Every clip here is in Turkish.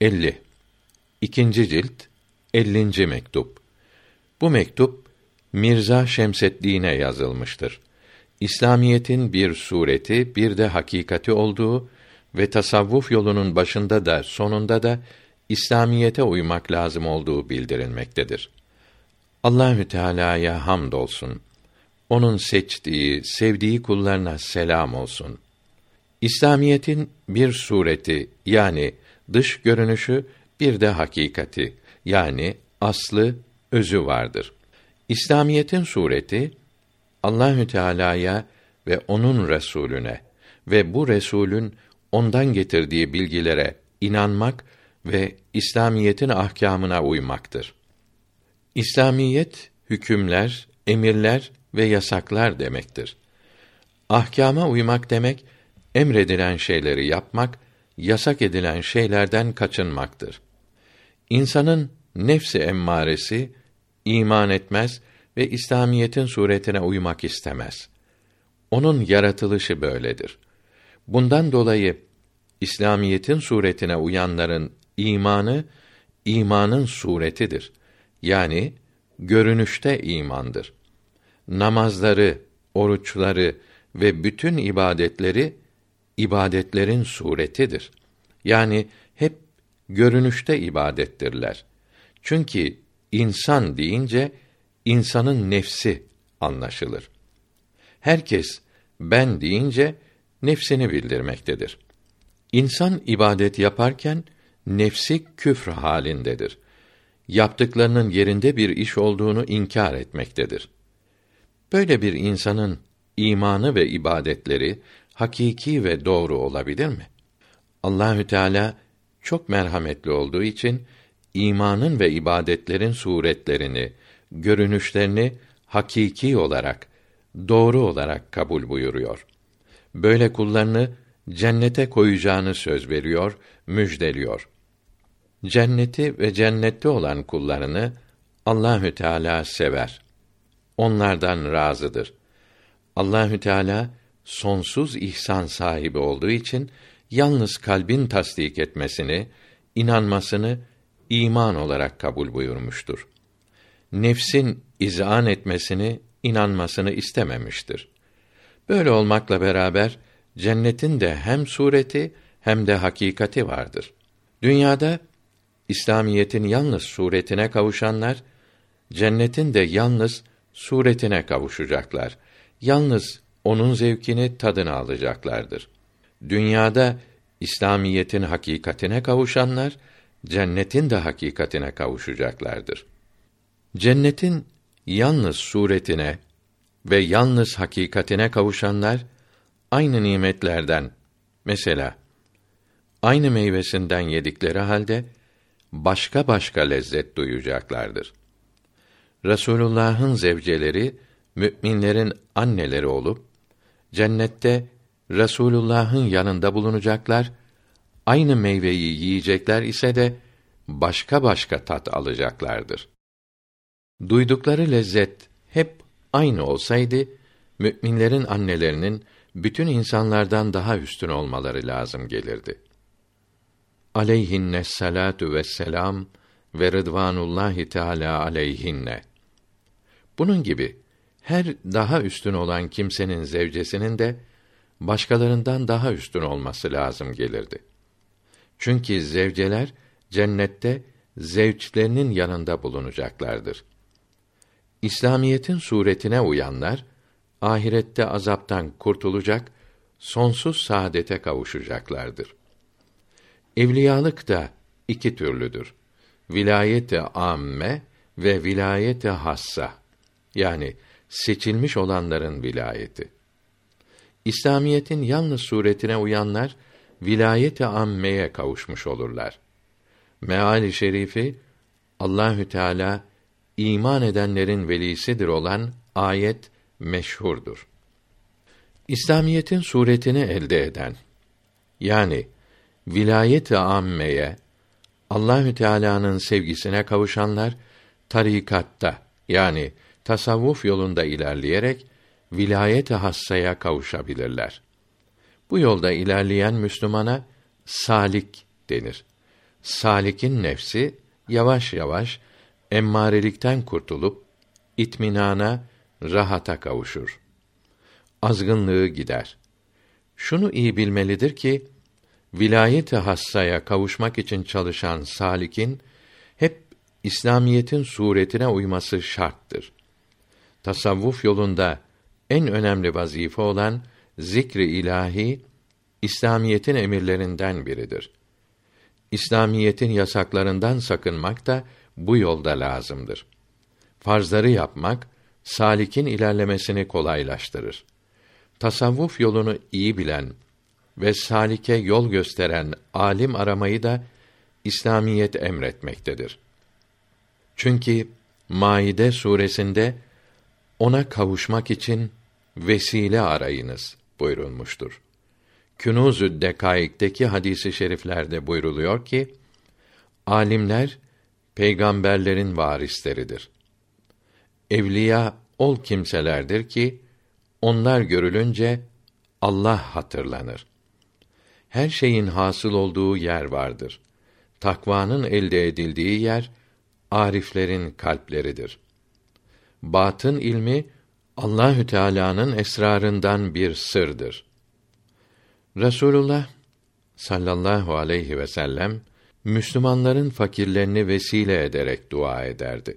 50. 2. cilt 50. mektup. Bu mektup Mirza Şemseddin'e yazılmıştır. İslamiyetin bir sureti, bir de hakikati olduğu ve tasavvuf yolunun başında da sonunda da İslamiyete uymak lazım olduğu bildirilmektedir. Allahü Teala'ya hamdolsun. Onun seçtiği, sevdiği kullarına selam olsun. İslamiyetin bir sureti yani dış görünüşü, bir de hakikati yani aslı, özü vardır. İslamiyetin sureti Allahü Teala'ya ve onun Resulüne ve bu Resulün ondan getirdiği bilgilere inanmak ve İslamiyetin ahkamına uymaktır. İslamiyet hükümler, emirler ve yasaklar demektir. Ahkama uymak demek emredilen şeyleri yapmak, yasak edilen şeylerden kaçınmaktır. İnsanın nefs-i emmaresi iman etmez ve İslamiyetin suretine uymak istemez. Onun yaratılışı böyledir. Bundan dolayı İslamiyetin suretine uyanların imanı, imanın suretidir. Yani görünüşte imandır. Namazları, oruçları ve bütün ibadetleri, ibadetlerin suretidir. Yani hep görünüşte ibadettirler. Çünkü insan deyince insanın nefsi anlaşılır. Herkes ben deyince nefsini bildirmektedir. İnsan ibadet yaparken nefsi küfr halindedir. Yaptıklarının yerinde bir iş olduğunu inkar etmektedir. Böyle bir insanın imanı ve ibadetleri hakiki ve doğru olabilir mi? Allahü Teala çok merhametli olduğu için imanın ve ibadetlerin suretlerini, görünüşlerini hakiki olarak, doğru olarak kabul buyuruyor. Böyle kullarını cennete koyacağını söz veriyor, müjdeliyor. Cenneti ve cennette olan kullarını Allahü Teala sever. Onlardan razıdır. Allahü Teala sonsuz ihsan sahibi olduğu için yalnız kalbin tasdik etmesini, inanmasını iman olarak kabul buyurmuştur. Nefsin izan etmesini, inanmasını istememiştir. Böyle olmakla beraber cennetin de hem sureti hem de hakikati vardır. Dünyada İslamiyetin yalnız suretine kavuşanlar cennetin de yalnız suretine kavuşacaklar. Yalnız onun zevkini, tadını alacaklardır. Dünyada İslamiyetin hakikatine kavuşanlar cennetin de hakikatine kavuşacaklardır. Cennetin yalnız suretine ve yalnız hakikatine kavuşanlar aynı nimetlerden, mesela aynı meyvesinden yedikleri halde başka başka lezzet duyacaklardır. Resulullah'ın zevceleri müminlerin anneleri olup cennette Resulullah'ın yanında bulunacaklar. Aynı meyveyi yiyecekler ise de başka başka tat alacaklardır. Duydukları lezzet hep aynı olsaydı, müminlerin annelerinin bütün insanlardan daha üstün olmaları lazım gelirdi. Aleyhinne salatu vesselam ve rıdvanullahi teala aleyhinne. Bunun gibi her daha üstün olan kimsenin zevcesinin de başkalarından daha üstün olması lazım gelirdi. Çünkü zevceler cennette zevçlerinin yanında bulunacaklardır. İslamiyetin suretine uyanlar ahirette azaptan kurtulacak, sonsuz saadete kavuşacaklardır. Evliyalık da iki türlüdür. Vilayet-i âmme ve vilayet-i hassa. Yani seçilmiş olanların vilayeti. İslamiyetin yalnız suretine uyanlar vilayet-i ammeye kavuşmuş olurlar. Meali şerifi Allahü Teala iman edenlerin velisidir olan ayet meşhurdur. İslamiyetin suretini elde eden yani vilayet-i ammeye, Allahü Teala'nın sevgisine kavuşanlar tarikatta yani tasavvuf yolunda ilerleyerek vilayet-i hassaya kavuşabilirler. Bu yolda ilerleyen Müslümana salik denir. Sâlik'in nefsi yavaş yavaş emmarelikten kurtulup itminana, rahata kavuşur. Azgınlığı gider. Şunu iyi bilmelidir ki vilayet-i hassaya kavuşmak için çalışan sâlik'in hep İslamiyetin suretine uyması şarttır. Tasavvuf yolunda en önemli vazife olan zikr-i ilahi İslamiyetin emirlerinden biridir. İslamiyetin yasaklarından sakınmak da bu yolda lazımdır. Farzları yapmak sâlik'in ilerlemesini kolaylaştırır. Tasavvuf yolunu iyi bilen ve sâlike yol gösteren alim aramayı da İslamiyet emretmektedir. Çünkü Mâide suresinde ona kavuşmak için vesile arayınız buyurulmuştur. Künuzü'd-Dekaî'deki hadis-i şeriflerde buyruluyor ki alimler peygamberlerin varisleridir. Evliya ol kimselerdir ki onlar görülünce Allah hatırlanır. Her şeyin hasıl olduğu yer vardır. Takvanın elde edildiği yer ariflerin kalpleridir. Batın ilmi Allahü Teala'nın esrarından bir sırdır. Resulullah sallallahu aleyhi ve sellem Müslümanların fakirlerini vesile ederek dua ederdi.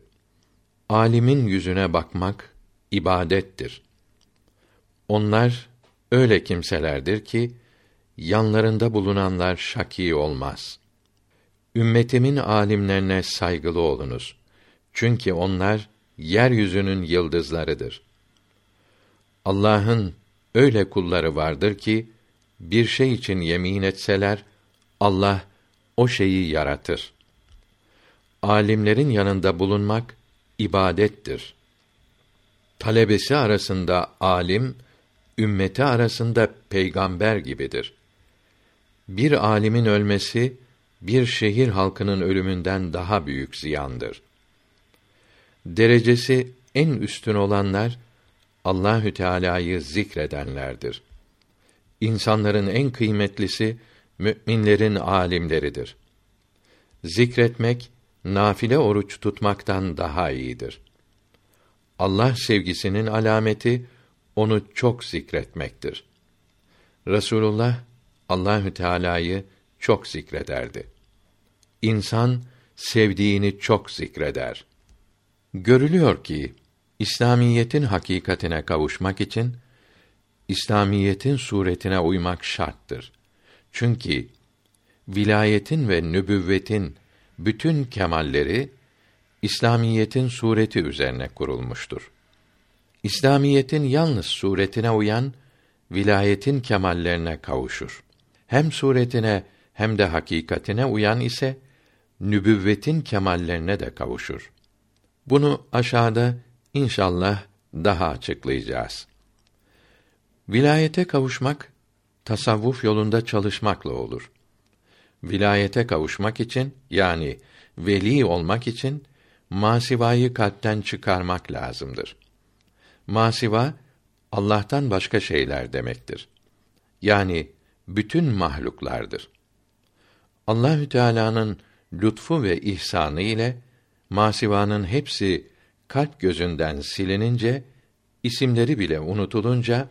Alimin yüzüne bakmak ibadettir. Onlar öyle kimselerdir ki yanlarında bulunanlar şakî olmaz. Ümmetimin alimlerine saygılı olunuz. Çünkü onlar yeryüzünün yıldızlarıdır. Allah'ın öyle kulları vardır ki bir şey için yemin etseler Allah o şeyi yaratır. Alimlerin yanında bulunmak ibadettir. Talebesi arasında alim, ümmeti arasında peygamber gibidir. Bir alimin ölmesi bir şehir halkının ölümünden daha büyük ziyandır. Derecesi en üstün olanlar Allahü Teala'yı zikredenlerdir. İnsanların en kıymetlisi müminlerin alimleridir. Zikretmek nafile oruç tutmaktan daha iyidir. Allah sevgisinin alameti onu çok zikretmektir. Resulullah Allahü Teala'yı çok zikrederdi. İnsan sevdiğini çok zikreder. Görülüyor ki İslamiyetin hakikatine kavuşmak için İslamiyetin suretine uymak şarttır. Çünkü vilayetin ve nübüvvetin bütün kemalleri İslamiyetin sureti üzerine kurulmuştur. İslamiyetin yalnız suretine uyan vilayetin kemallerine kavuşur. Hem suretine hem de hakikatine uyan ise nübüvvetin kemallerine de kavuşur. Bunu aşağıda inşallah daha açıklayacağız. Vilayete kavuşmak tasavvuf yolunda çalışmakla olur. Vilayete kavuşmak için, yani veli olmak için masivayı kalpten çıkarmak lazımdır. Masiva Allah'tan başka şeyler demektir. Yani bütün mahluklardır. Allahü Teala'nın lütfu ve ihsanı ile masivanın hepsi kalp gözünden silinince, isimleri bile unutulunca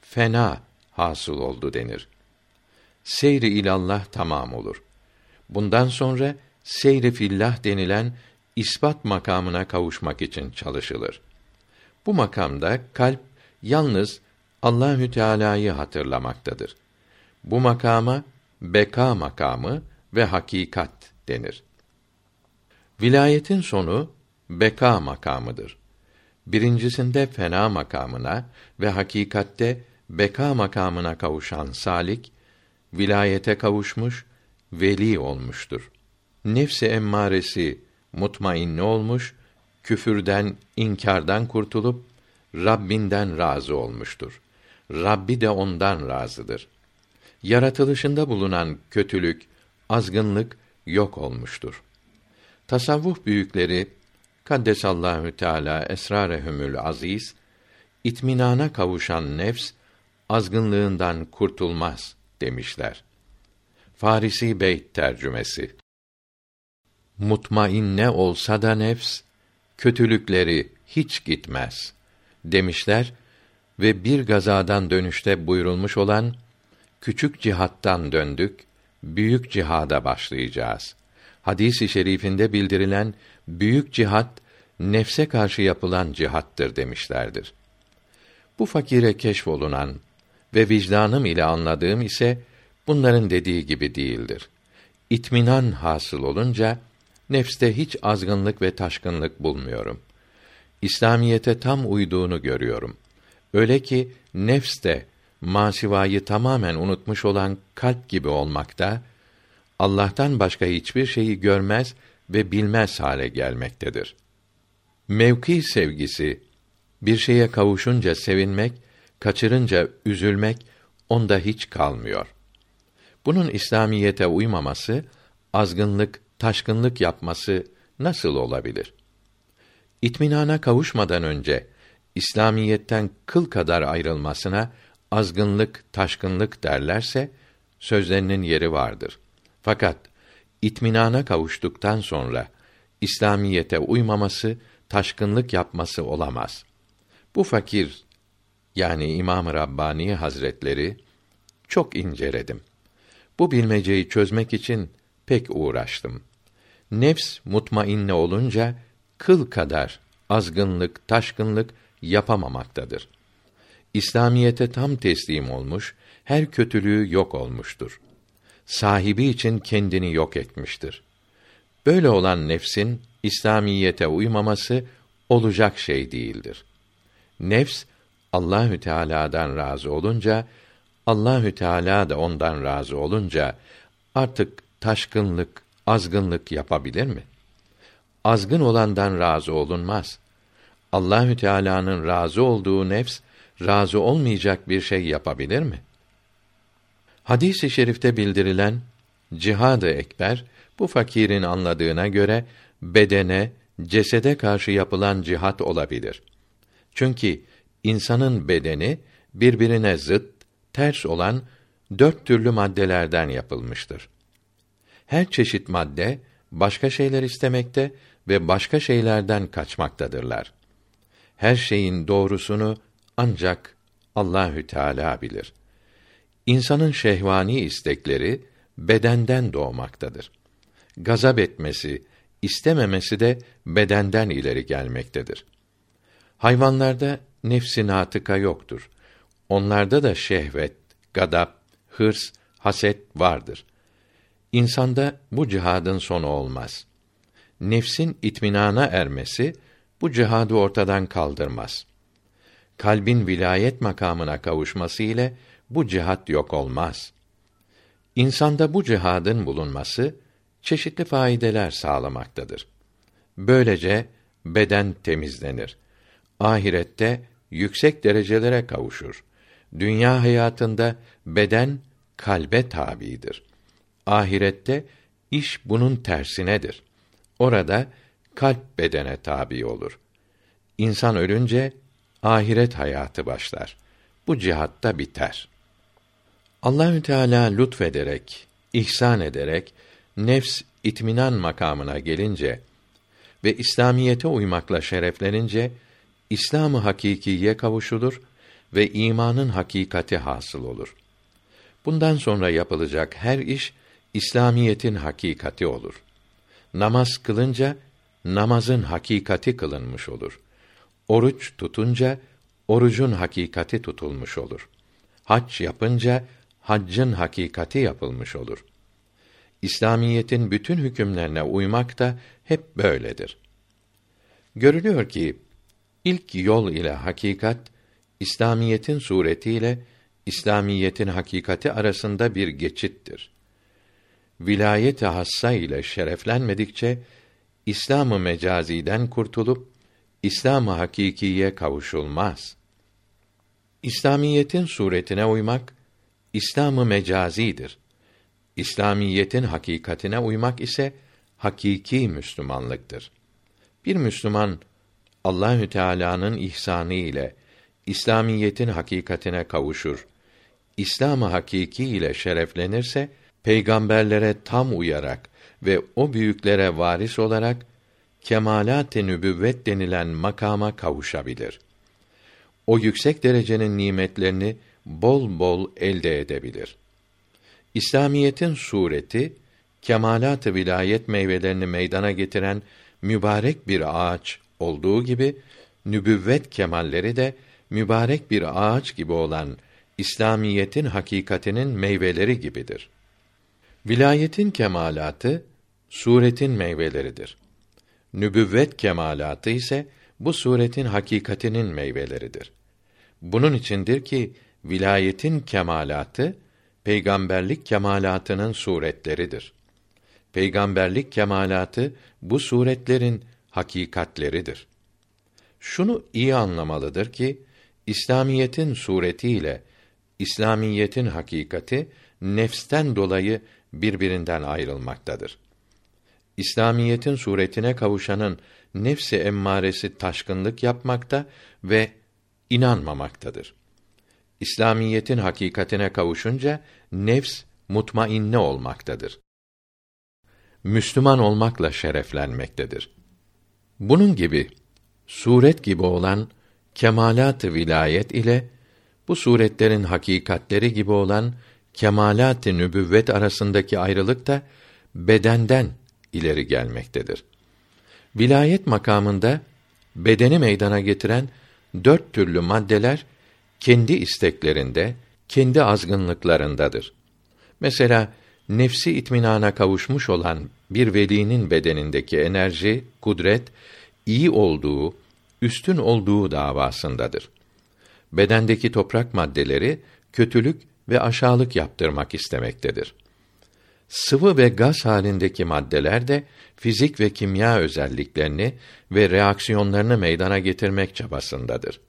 fena hasıl oldu denir. Seyr-i ilallah tamam olur. Bundan sonra seyr-i fillah denilen isbat makamına kavuşmak için çalışılır. Bu makamda kalp yalnız Allahü Teala'yı hatırlamaktadır. Bu makama beka makamı ve hakikat denir. Vilayetin sonu beka makamıdır. Birincisinde fena makamına ve hakikatte beka makamına kavuşan sâlik, vilayete kavuşmuş, veli olmuştur. Nefs-i emmâresi mutmainne olmuş, küfürden, inkârdan kurtulup Rabbinden razı olmuştur. Rabbi de ondan razıdır. Yaratılışında bulunan kötülük, azgınlık yok olmuştur. Tasavvuf büyükleri Kaddesallahu Teala esrarehümül aziz, itminana kavuşan nefs azgınlığından kurtulmaz demişler. Farisi Beyt tercümesi. mutmainne olsa da nefs, kötülükleri hiç gitmez demişler ve bir gazadan dönüşte buyurulmuş olan küçük cihattan döndük, büyük cihada başlayacağız. Hadis-i şerifinde bildirilen büyük cihat, nefse karşı yapılan cihattır demişlerdir. Bu fakire keşfolunan ve vicdanım ile anladığım ise, bunların dediği gibi değildir. İtminan hasıl olunca, nefste hiç azgınlık ve taşkınlık bulmuyorum. İslamiyete tam uyduğunu görüyorum. Öyle ki, nefs de, masivayı tamamen unutmuş olan kalp gibi olmakta, Allah'tan başka hiçbir şeyi görmez ve bilmez hale gelmektedir. Mevki sevgisi, bir şeye kavuşunca sevinmek, kaçırınca üzülmek, onda hiç kalmıyor. Bunun İslamiyete uymaması, azgınlık, taşkınlık yapması nasıl olabilir? İtminana kavuşmadan önce, İslamiyetten kıl kadar ayrılmasına, azgınlık, taşkınlık derlerse, sözlerinin yeri vardır. Fakat, itminana kavuştuktan sonra, İslamiyete uymaması, taşkınlık yapması olamaz. Bu fakir, yani İmam-ı Rabbani Hazretleri, çok inceledim. Bu bilmeceyi çözmek için pek uğraştım. Nefs mutmainne olunca, kıl kadar azgınlık, taşkınlık yapamamaktadır. İslamiyete tam teslim olmuş, her kötülüğü yok olmuştur. Sahibi için kendini yok etmiştir. Böyle olan nefsin, İslamiyete uymaması olacak şey değildir. Nefs Allahü Teala'dan razı olunca, Allahü Teala da ondan razı olunca artık taşkınlık, azgınlık yapabilir mi? Azgın olandan razı olunmaz. Allahü Teala'nın razı olduğu nefs razı olmayacak bir şey yapabilir mi? Hadis-i şerifte bildirilen cihad-ı ekber, bu fakirin anladığına göre bedene, cesede karşı yapılan cihat olabilir. Çünkü insanın bedeni birbirine zıt, ters olan 4 türlü maddelerden yapılmıştır. Her çeşit madde başka şeyler istemekte ve başka şeylerden kaçmaktadırlar. Her şeyin doğrusunu ancak Allahü Teala bilir. İnsanın şehvani istekleri bedenden doğmaktadır. Gazap etmesi, istememesi de bedenden ileri gelmektedir. Hayvanlarda nefs-i natıka yoktur. Onlarda da şehvet, gadap, hırs, haset vardır. İnsanda bu cihadın sonu olmaz. Nefsin itminana ermesi, bu cihadı ortadan kaldırmaz. Kalbin vilayet makamına kavuşması ile, bu cihat yok olmaz. İnsanda bu cihadın bulunması, çeşitli faydeler sağlamaktadır. Böylece, beden temizlenir. Ahirette, yüksek derecelere kavuşur. Dünya hayatında beden kalbe tabidir. Ahirette iş bunun tersinedir. Orada kalp bedene tabi olur. İnsan ölünce ahiret hayatı başlar. Bu cihatta biter. Allahü Teala lütfederek, ihsan ederek nefs itminan makamına gelince ve İslamiyete uymakla şereflenince İslam-ı hakikiye kavuşulur ve imanın hakikati hasıl olur. Bundan sonra yapılacak her iş İslamiyetin hakikati olur. Namaz kılınca namazın hakikati kılınmış olur. Oruç tutunca orucun hakikati tutulmuş olur. Hac yapınca haccın hakikati yapılmış olur. İslamiyetin bütün hükümlerine uymak da hep böyledir. Görülüyor ki İlk yol ile hakikat, İslamiyetin suretiyle İslamiyetin hakikati arasında bir geçittir. Vilayet-i hassa ile şereflenmedikçe İslam-ı mecaziden kurtulup İslam-ı hakikiye kavuşulmaz. İslamiyetin suretine uymak İslam-ı mecazidir. İslamiyetin hakikatine uymak ise hakiki Müslümanlıktır. Bir Müslüman Allahü Teala'nın ihsanı ile İslamiyetin hakikatine kavuşur. İslam-ı hakiki ile şereflenirse peygamberlere tam uyarak ve o büyüklere varis olarak Kemalât-i nübüvvet denilen makama kavuşabilir. O yüksek derecenin nimetlerini bol bol elde edebilir. İslamiyetin sureti, kemalat-ı vilayet meyvelerini meydana getiren mübarek bir ağaç olduğu gibi, nübüvvet kemalleri de mübarek bir ağaç gibi olan İslamiyetin hakikatinin meyveleri gibidir. Vilayetin kemalatı, suretin meyveleridir. Nübüvvet kemalatı ise, bu suretin hakikatinin meyveleridir. Bunun içindir ki, vilayetin kemalatı, peygamberlik kemalatının suretleridir. Peygamberlik kemalatı, bu suretlerin hakikatleridir. Şunu iyi anlamalıdır ki, İslamiyetin sureti ile İslamiyetin hakikati, nefsten dolayı birbirinden ayrılmaktadır. İslamiyetin suretine kavuşanın, nefs-i emmaresi taşkınlık yapmakta ve inanmamaktadır. İslamiyetin hakikatine kavuşunca, nefs mutmainne olmaktadır. Müslüman olmakla şereflenmektedir. Bunun gibi, suret gibi olan kemalat-ı vilayet ile, bu suretlerin hakikatleri gibi olan kemalat-ı nübüvvet arasındaki ayrılık da, bedenden ileri gelmektedir. Vilayet makamında, bedeni meydana getiren 4 türlü maddeler, kendi isteklerinde, kendi azgınlıklarındadır. Mesela, nefsi itminana kavuşmuş olan bir velinin bedenindeki enerji, kudret, iyi olduğu, üstün olduğu davasındadır. Bedendeki toprak maddeleri, kötülük ve aşağılık yaptırmak istemektedir. Sıvı ve gaz halindeki maddeler de, fizik ve kimya özelliklerini ve reaksiyonlarını meydana getirmek çabasındadır.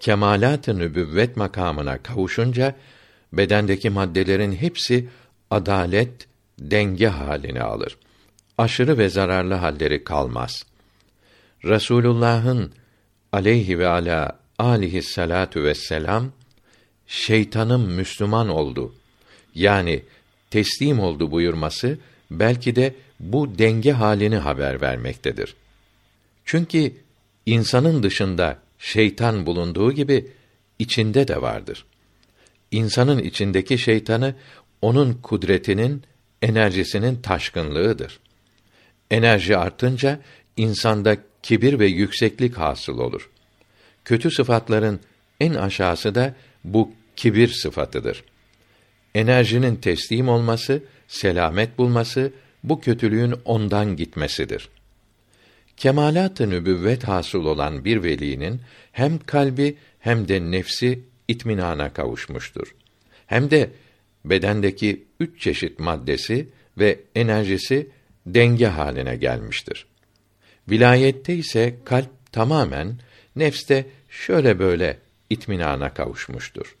Kemalat-ı nübüvvet makamına kavuşunca, bedendeki maddelerin hepsi, adalet, denge halini alır. Aşırı ve zararlı halleri kalmaz. Resulullah'ın aleyhi ve ala aleyhissalatu vesselam, şeytanım Müslüman oldu, yani teslim oldu buyurması, belki de bu denge halini haber vermektedir. Çünkü insanın dışında şeytan bulunduğu gibi, içinde de vardır. İnsanın içindeki şeytanı, onun kudretinin, enerjisinin taşkınlığıdır. Enerji artınca, insanda kibir ve yükseklik hasıl olur. Kötü sıfatların en aşağısı da, bu kibir sıfatıdır. Enerjinin teslim olması, selamet bulması, bu kötülüğün ondan gitmesidir. Kemalat-ı nübüvvet hasıl olan bir velinin, hem kalbi hem de nefsi itminana kavuşmuştur. Hem de bedendeki 3 çeşit maddesi ve enerjisi denge haline gelmiştir. Vilayette ise kalp tamamen, nefste şöyle böyle itminana kavuşmuştur.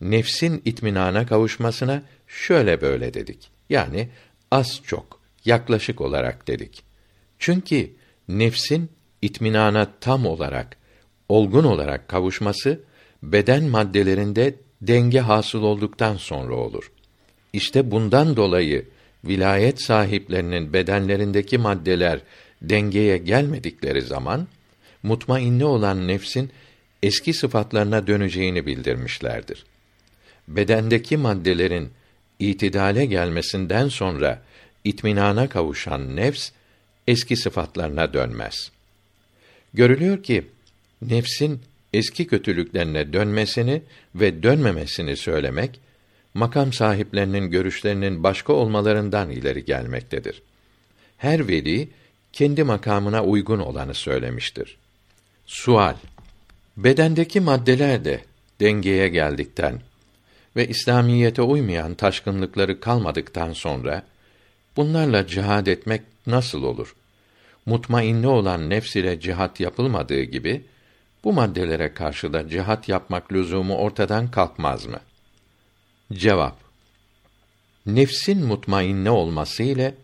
Nefsin itminana kavuşmasına şöyle böyle dedik. Yani az çok, yaklaşık olarak dedik. Çünkü nefsin itminana tam olarak, olgun olarak kavuşması, beden maddelerinde denge hasıl olduktan sonra olur. İşte bundan dolayı, vilayet sahiplerinin bedenlerindeki maddeler, dengeye gelmedikleri zaman, mutmainne olan nefsin, eski sıfatlarına döneceğini bildirmişlerdir. Bedendeki maddelerin, itidale gelmesinden sonra, itminana kavuşan nefs, eski sıfatlarına dönmez. Görülüyor ki, nefsin eski kötülüklerine dönmesini ve dönmemesini söylemek, makam sahiplerinin görüşlerinin başka olmalarından ileri gelmektedir. Her veli, kendi makamına uygun olanı söylemiştir. Sual: Bedendeki maddeler de dengeye geldikten ve İslamiyete uymayan taşkınlıkları kalmadıktan sonra, bunlarla cihad etmek nasıl olur? Mutmainne olan nefs ile cihat yapılmadığı gibi, bu maddelere karşı da cihat yapmak lüzumu ortadan kalkmaz mı? Cevap: Nefsin mutmainne olması ile,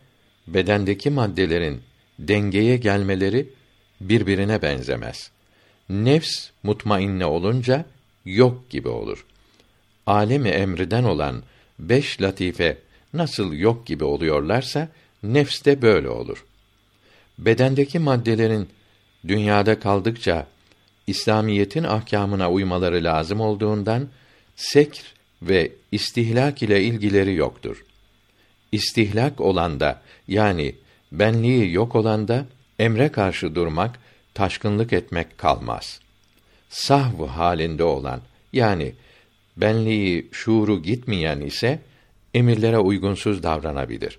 bedendeki maddelerin dengeye gelmeleri birbirine benzemez. Nefs mutmainne olunca, yok gibi olur. Âlem-i emriden olan 5 latife, nasıl yok gibi oluyorlarsa, Nefs de böyle olur. Bedendeki maddelerin dünyada kaldıkça İslamiyetin ahkâmına uymaları lazım olduğundan sekr ve istihlak ile ilgileri yoktur. İstihlak olanda, yani benliği yok olanda emre karşı durmak, taşkınlık etmek kalmaz. Sahv halinde olan, yani benliği, şuuru gitmeyen ise emirlere uygunsuz davranabilir.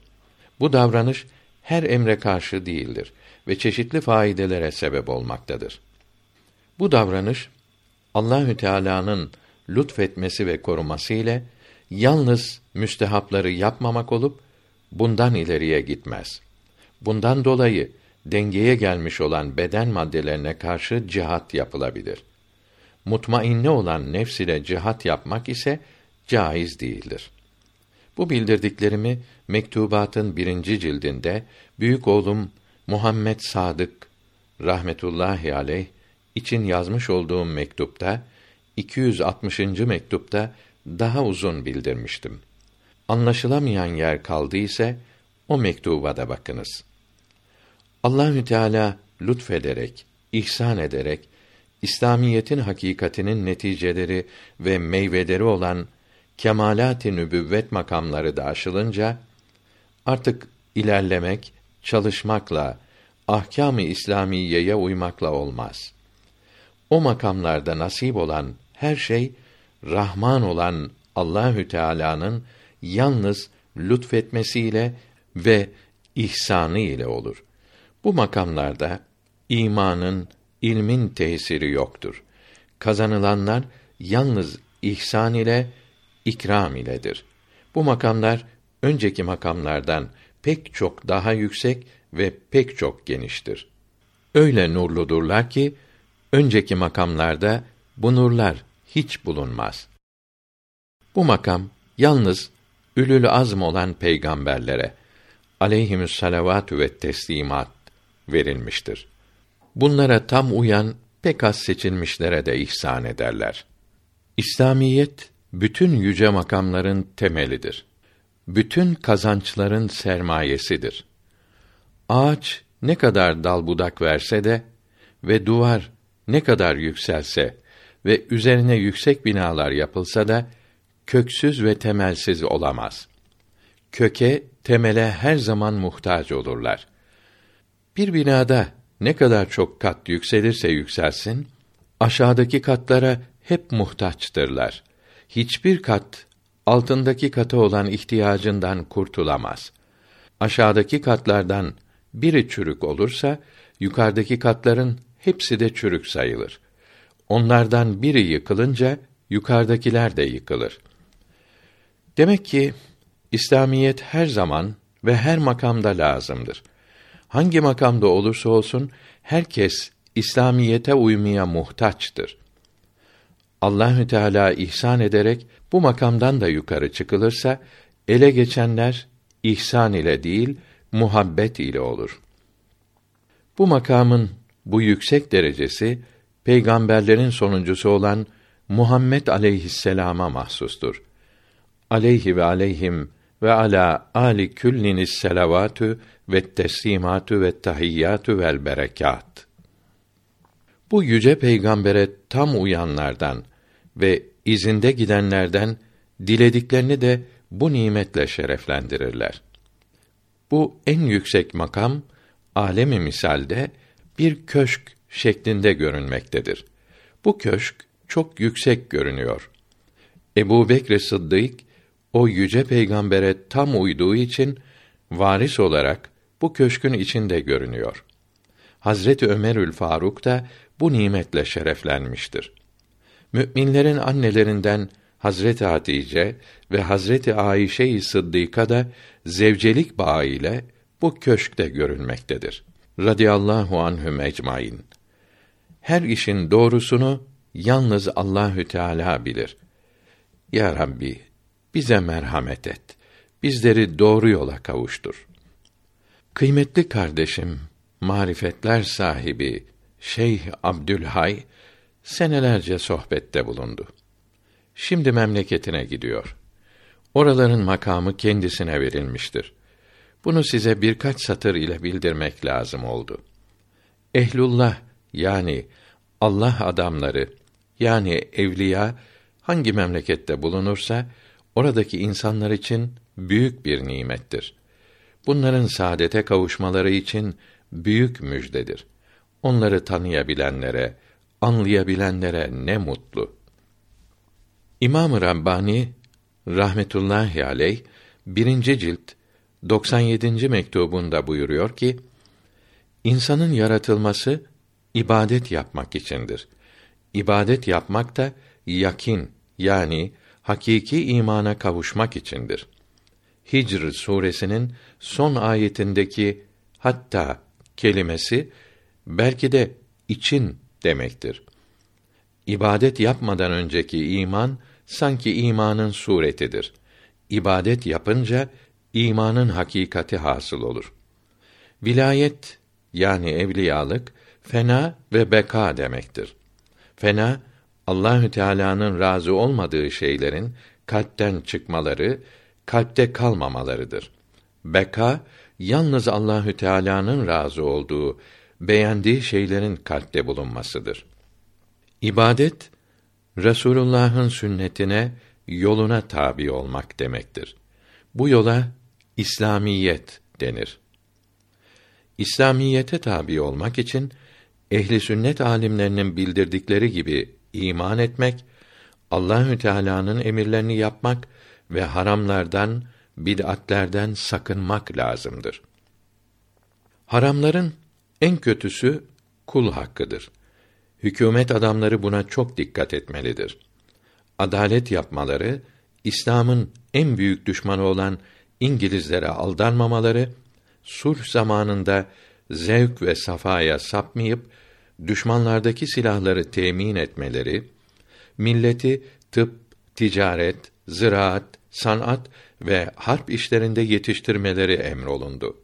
Bu davranış her emre karşı değildir ve çeşitli faydelere sebep olmaktadır. Bu davranış Allahü Teala'nın lütfetmesi ve koruması ile yalnız müstehapları yapmamak olup bundan ileriye gitmez. Bundan dolayı dengeye gelmiş olan beden maddelerine karşı cihat yapılabilir. Mutmainne olan nefs ile cihat yapmak ise caiz değildir. Bu bildirdiklerimi Mektubat'ın 1. cildinde büyük oğlum Muhammed Sadık rahmetullahi aleyh için yazmış olduğum mektupta, 260. mektupta daha uzun bildirmiştim. Anlaşılamayan yer kaldıysa o mektuba da bakınız. Allahü Teala lütfederek, ihsan ederek İslamiyetin hakikatinin neticeleri ve meyveleri olan Kemalât-i nübüvvet makamları da aşılınca artık ilerlemek, çalışmakla, ahkâm-ı İslamiyeye uymakla olmaz. O makamlarda nasip olan her şey Rahman olan Allahü Teala'nın yalnız lütfetmesiyle ve ihsanı ile olur. Bu makamlarda imanın, ilmin tesiri yoktur. Kazanılanlar yalnız ihsan ile, ikram iledir. Bu makamlar önceki makamlardan pek çok daha yüksek ve pek çok geniştir. Öyle nurludurlar ki önceki makamlarda bu nurlar hiç bulunmaz. Bu makam yalnız Ülül Azm olan peygamberlere aleyhimüsselavatü ve teslimat verilmiştir. Bunlara tam uyan pek az seçilmişlere de ihsan ederler. İslamiyet bütün yüce makamların temelidir. Bütün kazançların sermayesidir. Ağaç ne kadar dal budak verse de ve duvar ne kadar yükselse ve üzerine yüksek binalar yapılsa da köksüz ve temelsiz olamaz. Köke, temele her zaman muhtaç olurlar. Bir binada ne kadar çok kat yükselirse yükselsin, aşağıdaki katlara hep muhtaçtırlar. Hiçbir kat, altındaki kata olan ihtiyacından kurtulamaz. Aşağıdaki katlardan biri çürük olursa, yukarıdaki katların hepsi de çürük sayılır. Onlardan biri yıkılınca, yukarıdakiler de yıkılır. Demek ki, İslamiyet her zaman ve her makamda lazımdır. Hangi makamda olursa olsun, herkes İslamiyete uymaya muhtaçtır. Allahü Teala ihsan ederek bu makamdan da yukarı çıkılırsa ele geçenler ihsan ile değil muhabbet ile olur. Bu makamın bu yüksek derecesi peygamberlerin sonuncusu olan Muhammed aleyhisselama mahsustur. Aleyhi ve aleyhim ve ala ali küllinis selavatü ve teslimatü ve tahiyyatü vel berekat. Bu yüce peygambere tam uyanlardan ve izinde gidenlerden dilediklerini de bu nimetle şereflendirirler. Bu en yüksek makam alemi misalde bir köşk şeklinde görünmektedir. Bu köşk çok yüksek görünüyor. Ebu Bekir Sıddık o yüce peygambere tam uyduğu için varis olarak bu köşkün içinde görünüyor. Hazreti Ömerül Faruk da bu nimetle şereflenmiştir. Müminlerin annelerinden Hazreti Hatice ve Hazreti Ayşe-i Sıddıka da zevcelik bağı ile bu köşkte görülmektedir. Radiyallahu anhüm ecmaîn. Her işin doğrusunu yalnız Allahü Teala bilir. Ya Rabbi, bize merhamet et. Bizleri doğru yola kavuştur. Kıymetli kardeşim, marifetler sahibi Şeyh Abdülhay senelerce sohbette bulundu. Şimdi memleketine gidiyor. Oraların makamı kendisine verilmiştir. Bunu size birkaç satır ile bildirmek lazım oldu. Ehlullah yani Allah adamları yani evliya hangi memlekette bulunursa oradaki insanlar için büyük bir nimettir. Bunların saadete kavuşmaları için büyük müjdedir. Onları tanıyabilenlere, anlayabilenlere ne mutlu. İmam-ı Rabbani rahmetullahi aleyh 1. cilt 97. mektubunda buyuruyor ki: İnsanın yaratılması ibadet yapmak içindir. İbadet yapmak da yakin yani hakiki imana kavuşmak içindir. Hicr suresinin son ayetindeki hatta kelimesi belki de için demektir. İbadet yapmadan önceki iman sanki imanın suretidir. İbadet yapınca imanın hakikati hasıl olur. Vilayet yani evliyalık fena ve beka demektir. Fena Allahü Teala'nın razı olmadığı şeylerin kalpten çıkmaları, kalpte kalmamalarıdır. Beka yalnız Allahü Teala'nın razı olduğu, beğendiği şeylerin kalpte bulunmasıdır. İbadet Resulullah'ın sünnetine, yoluna tabi olmak demektir. Bu yola İslamiyet denir. İslamiyete tabi olmak için Ehli Sünnet alimlerinin bildirdikleri gibi iman etmek, Allahü Teala'nın emirlerini yapmak ve haramlardan, bid'atlerden sakınmak lazımdır. Haramların en kötüsü kul hakkıdır. Hükümet adamları buna çok dikkat etmelidir. Adalet yapmaları, İslam'ın en büyük düşmanı olan İngilizlere aldanmamaları, sulh zamanında zevk ve safaya sapmayıp düşmanlardaki silahları temin etmeleri, milleti tıp, ticaret, ziraat, sanat ve harp işlerinde yetiştirmeleri emrolundu.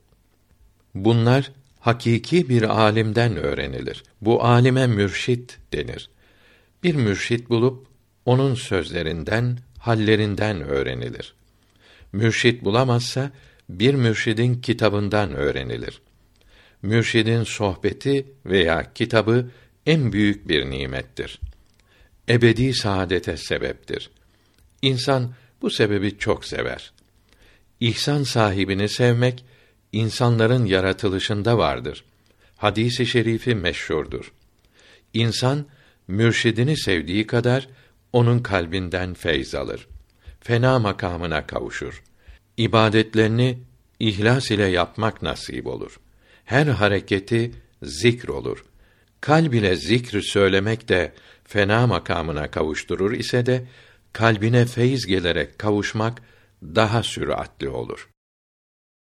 Bunlar hakiki bir alimden öğrenilir. Bu alime mürşit denir. Bir mürşit bulup onun sözlerinden, hallerinden öğrenilir. Mürşit bulamazsa bir mürşidin kitabından öğrenilir. Mürşidin sohbeti veya kitabı en büyük bir nimettir. Ebedi saadete sebeptir. İnsan bu sebebi çok sever. İhsan sahibini sevmek insanların yaratılışında vardır. Hadis-i şerifi meşhurdur. İnsan mürşidini sevdiği kadar onun kalbinden feyz alır. Fena makamına kavuşur. İbadetlerini ihlas ile yapmak nasip olur. Her hareketi zikr olur. Kalb ile zikr söylemek de fena makamına kavuşturur ise de kalbine feyz gelerek kavuşmak daha süratli olur.